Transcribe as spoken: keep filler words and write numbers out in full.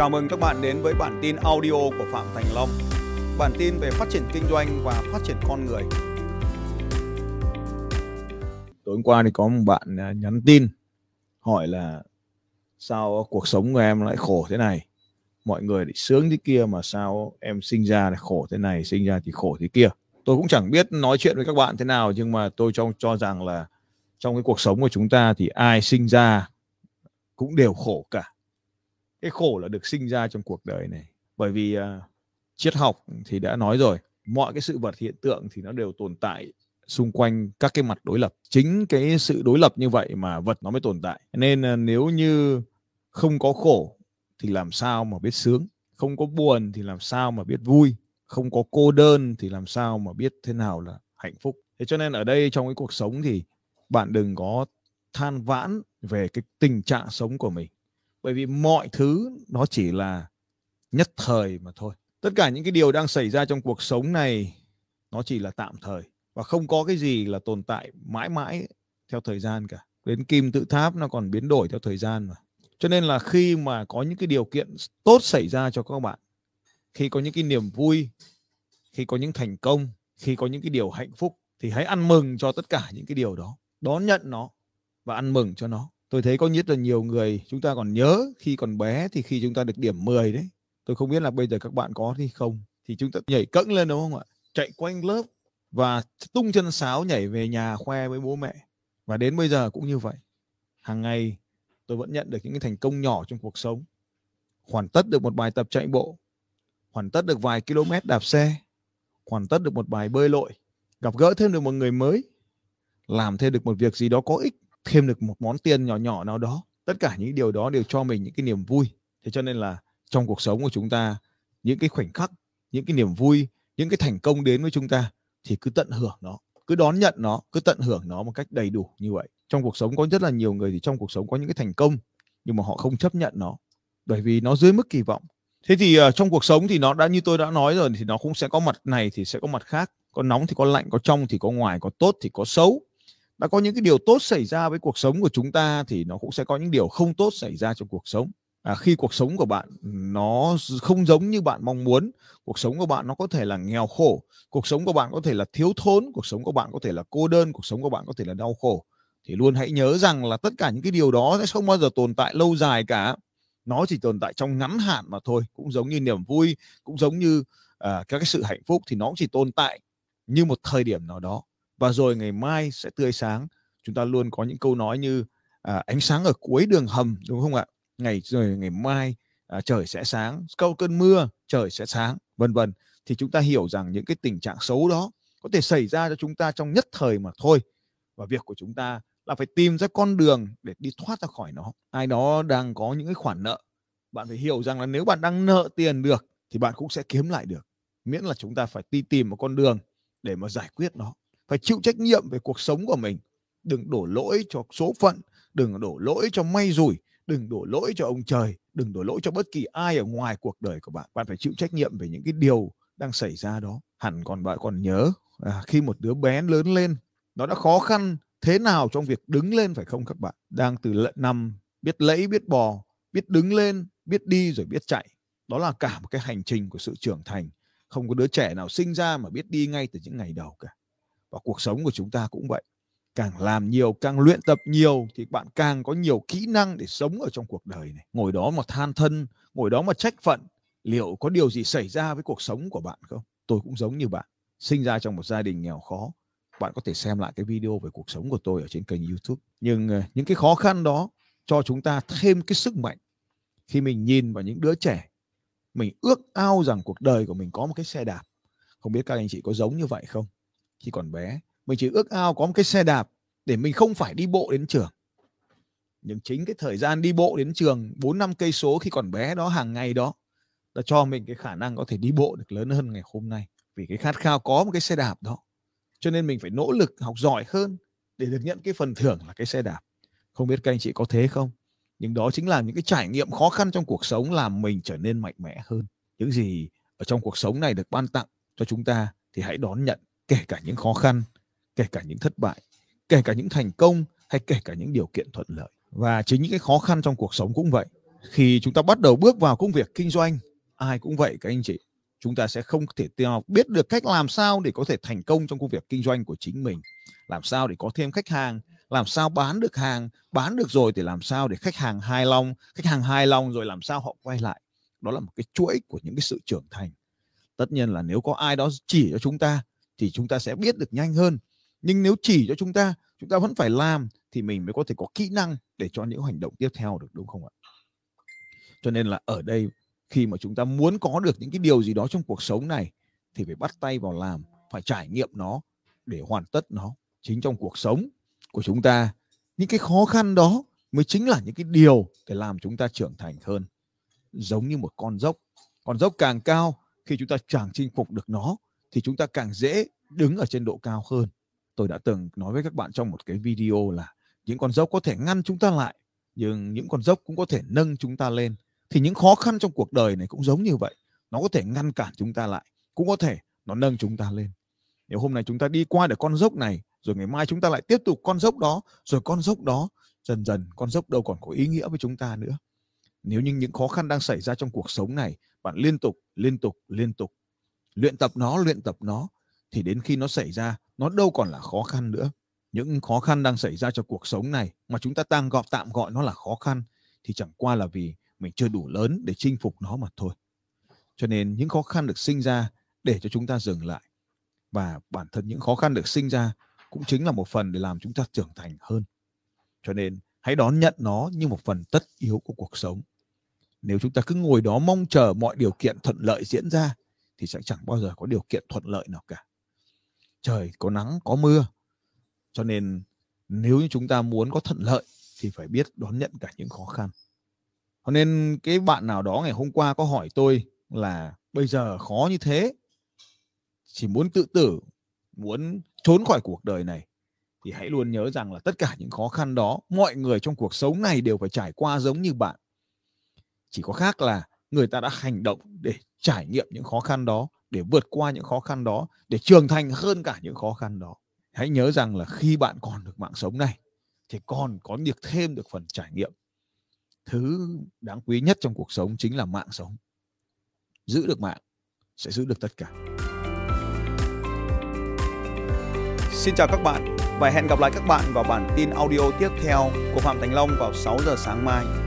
Chào mừng các bạn đến với bản tin audio của Phạm Thành Long. Bản tin về phát triển kinh doanh và phát triển con người. Tối hôm qua thì có một bạn nhắn tin hỏi là sao cuộc sống của em lại khổ thế này? Mọi người thì sướng thế kia mà sao em sinh ra thì khổ thế này, sinh ra thì khổ thế kia. Tôi cũng chẳng biết nói chuyện với các bạn thế nào, nhưng mà tôi cho, cho rằng là trong cái cuộc sống của chúng ta thì ai sinh ra cũng đều khổ cả. Cái khổ là được sinh ra trong cuộc đời này. Bởi vì uh, triết học thì đã nói rồi, mọi cái sự vật hiện tượng thì nó đều tồn tại xung quanh các cái mặt đối lập. Chính cái sự đối lập như vậy mà vật nó mới tồn tại. Nên uh, nếu như không có khổ thì làm sao mà biết sướng, không có buồn thì làm sao mà biết vui, không có cô đơn thì làm sao mà biết thế nào là hạnh phúc. Thế cho nên ở đây trong cái cuộc sống thì bạn đừng có than vãn về cái tình trạng sống của mình. Bởi vì mọi thứ nó chỉ là nhất thời mà thôi. Tất cả những cái điều đang xảy ra trong cuộc sống này nó chỉ là tạm thời. Và không có cái gì là tồn tại mãi mãi theo thời gian cả. Đến kim tự tháp nó còn biến đổi theo thời gian mà. Cho nên là khi mà có những cái điều kiện tốt xảy ra cho các bạn, khi có những cái niềm vui, khi có những thành công, khi có những cái điều hạnh phúc, thì hãy ăn mừng cho tất cả những cái điều đó. Đón nhận nó và ăn mừng cho nó. Tôi thấy có nhất là nhiều người, chúng ta còn nhớ khi còn bé thì khi chúng ta được điểm mười đấy. Tôi không biết là bây giờ các bạn có thì không. Thì chúng ta nhảy cẫng lên đúng không ạ? Chạy quanh lớp và tung chân sáo nhảy về nhà khoe với bố mẹ. Và đến bây giờ cũng như vậy. Hàng ngày tôi vẫn nhận được những cái thành công nhỏ trong cuộc sống. Hoàn tất được một bài tập chạy bộ. Hoàn tất được vài km đạp xe. Hoàn tất được một bài bơi lội. Gặp gỡ thêm được một người mới. Làm thêm được một việc gì đó có ích. Thêm được một món tiền nhỏ nhỏ nào đó. Tất cả những điều đó đều cho mình những cái niềm vui. Thế cho nên là trong cuộc sống của chúng ta, những cái khoảnh khắc, những cái niềm vui, những cái thành công đến với chúng ta thì cứ tận hưởng nó, cứ đón nhận nó, cứ tận hưởng nó một cách đầy đủ như vậy. Trong cuộc sống có rất là nhiều người thì trong cuộc sống có những cái thành công nhưng mà họ không chấp nhận nó, bởi vì nó dưới mức kỳ vọng. Thế thì uh, trong cuộc sống thì nó đã như tôi đã nói rồi, thì nó cũng sẽ có mặt này thì sẽ có mặt khác. Có nóng thì có lạnh, có trong thì có ngoài, có tốt thì có xấu. Đã có những cái điều tốt xảy ra với cuộc sống của chúng ta thì nó cũng sẽ có những điều không tốt xảy ra trong cuộc sống. À, khi cuộc sống của bạn nó không giống như bạn mong muốn, cuộc sống của bạn nó có thể là nghèo khổ, cuộc sống của bạn có thể là thiếu thốn, cuộc sống của bạn có thể là cô đơn, cuộc sống của bạn có thể là đau khổ. Thì luôn hãy nhớ rằng là tất cả những cái điều đó sẽ không bao giờ tồn tại lâu dài cả. Nó chỉ tồn tại trong ngắn hạn mà thôi. Cũng giống như niềm vui, cũng giống như à, các cái sự hạnh phúc thì nó chỉ tồn tại như một thời điểm nào đó. Và rồi ngày mai sẽ tươi sáng. Chúng ta luôn có những câu nói như à, ánh sáng ở cuối đường hầm, đúng không ạ? Ngày rồi ngày mai à, trời sẽ sáng, câu cơn mưa trời sẽ sáng, vân vân. Thì chúng ta hiểu rằng những cái tình trạng xấu đó có thể xảy ra cho chúng ta trong nhất thời mà thôi. Và việc của chúng ta là phải tìm ra con đường để đi thoát ra khỏi nó. Ai đó đang có những cái khoản nợ, bạn phải hiểu rằng là nếu bạn đang nợ tiền được thì bạn cũng sẽ kiếm lại được. Miễn là chúng ta phải đi tìm một con đường để mà giải quyết nó. Phải chịu trách nhiệm về cuộc sống của mình. Đừng đổ lỗi cho số phận. Đừng đổ lỗi cho may rủi. Đừng đổ lỗi cho ông trời. Đừng đổ lỗi cho bất kỳ ai ở ngoài cuộc đời của bạn. Bạn phải chịu trách nhiệm về những cái điều đang xảy ra đó. Hẳn còn bạn còn nhớ à, khi một đứa bé lớn lên, nó đã khó khăn thế nào trong việc đứng lên, phải không các bạn? Đang từ lợn nằm, biết lẫy, biết bò, biết đứng lên, biết đi rồi biết chạy. Đó là cả một cái hành trình của sự trưởng thành. Không có đứa trẻ nào sinh ra mà biết đi ngay từ những ngày đầu cả. Và cuộc sống của chúng ta cũng vậy. Càng làm nhiều, càng luyện tập nhiều thì bạn càng có nhiều kỹ năng để sống ở trong cuộc đời này. Ngồi đó mà than thân, ngồi đó mà trách phận, liệu có điều gì xảy ra với cuộc sống của bạn không? Tôi cũng giống như bạn, sinh ra trong một gia đình nghèo khó. Bạn có thể xem lại cái video về cuộc sống của tôi ở trên kênh YouTube. Nhưng những cái khó khăn đó cho chúng ta thêm cái sức mạnh. Khi mình nhìn vào những đứa trẻ, mình ước ao rằng cuộc đời của mình có một cái xe đạp. Không biết các anh chị có giống như vậy không? Khi còn bé, mình chỉ ước ao có một cái xe đạp để mình không phải đi bộ đến trường. Nhưng chính cái thời gian đi bộ đến trường bốn năm cây số khi còn bé đó, hàng ngày đó, đã cho mình cái khả năng có thể đi bộ được lớn hơn ngày hôm nay. Vì cái khát khao có một cái xe đạp đó. Cho nên mình phải nỗ lực học giỏi hơn để được nhận cái phần thưởng là cái xe đạp. Không biết các anh chị có thế không? Nhưng đó chính là những cái trải nghiệm khó khăn trong cuộc sống làm mình trở nên mạnh mẽ hơn. Những gì ở trong cuộc sống này được ban tặng cho chúng ta thì hãy đón nhận. Kể cả những khó khăn, kể cả những thất bại, kể cả những thành công hay kể cả những điều kiện thuận lợi. Và chính những cái khó khăn trong cuộc sống cũng vậy. Khi chúng ta bắt đầu bước vào công việc kinh doanh, ai cũng vậy các anh chị, chúng ta sẽ không thể biết được cách làm sao để có thể thành công trong công việc kinh doanh của chính mình. Làm sao để có thêm khách hàng, làm sao bán được hàng, bán được rồi thì làm sao để khách hàng hài lòng, khách hàng hài lòng rồi làm sao họ quay lại. Đó là một cái chuỗi của những cái sự trưởng thành. Tất nhiên là nếu có ai đó chỉ cho chúng ta thì chúng ta sẽ biết được nhanh hơn. Nhưng nếu chỉ cho chúng ta, chúng ta vẫn phải làm thì mình mới có thể có kỹ năng để cho những hành động tiếp theo được, đúng không ạ? Cho nên là ở đây khi mà chúng ta muốn có được những cái điều gì đó trong cuộc sống này thì phải bắt tay vào làm, phải trải nghiệm nó để hoàn tất nó. Chính trong cuộc sống của chúng ta, những cái khó khăn đó mới chính là những cái điều để làm chúng ta trưởng thành hơn. Giống như một con dốc, con dốc càng cao, khi chúng ta chẳng chinh phục được nó thì chúng ta càng dễ đứng ở trên độ cao hơn. Tôi đã từng nói với các bạn trong một cái video là những con dốc có thể ngăn chúng ta lại, nhưng những con dốc cũng có thể nâng chúng ta lên. Thì những khó khăn trong cuộc đời này cũng giống như vậy. Nó có thể ngăn cản chúng ta lại, cũng có thể nó nâng chúng ta lên. Nếu hôm nay chúng ta đi qua được con dốc này, rồi ngày mai chúng ta lại tiếp tục con dốc đó, rồi con dốc đó, dần dần con dốc đâu còn có ý nghĩa với chúng ta nữa. Nếu như những khó khăn đang xảy ra trong cuộc sống này, bạn liên tục, liên tục, liên tục luyện tập nó, luyện tập nó, thì đến khi nó xảy ra, nó đâu còn là khó khăn nữa. Những khó khăn đang xảy ra trong cuộc sống này mà chúng ta tạm gọi, tạm gọi nó là khó khăn thì chẳng qua là vì mình chưa đủ lớn để chinh phục nó mà thôi. Cho nên những khó khăn được sinh ra để cho chúng ta dừng lại. Và bản thân những khó khăn được sinh ra cũng chính là một phần để làm chúng ta trưởng thành hơn. Cho nên hãy đón nhận nó như một phần tất yếu của cuộc sống. Nếu chúng ta cứ ngồi đó mong chờ mọi điều kiện thuận lợi diễn ra thì sẽ chẳng bao giờ có điều kiện thuận lợi nào cả. Trời có nắng, có mưa. Cho nên nếu như chúng ta muốn có thuận lợi thì phải biết đón nhận cả những khó khăn. Cho nên cái bạn nào đó ngày hôm qua có hỏi tôi là bây giờ khó như thế, chỉ muốn tự tử, muốn trốn khỏi cuộc đời này, thì hãy luôn nhớ rằng là tất cả những khó khăn đó, mọi người trong cuộc sống này đều phải trải qua giống như bạn. Chỉ có khác là người ta đã hành động để trải nghiệm những khó khăn đó, để vượt qua những khó khăn đó, để trưởng thành hơn cả những khó khăn đó. Hãy nhớ rằng là khi bạn còn được mạng sống này thì còn có được thêm được phần trải nghiệm. Thứ đáng quý nhất trong cuộc sống chính là mạng sống. Giữ được mạng sẽ giữ được tất cả. Xin chào các bạn và hẹn gặp lại các bạn vào bản tin audio tiếp theo của Phạm Thành Long vào sáu giờ sáng mai.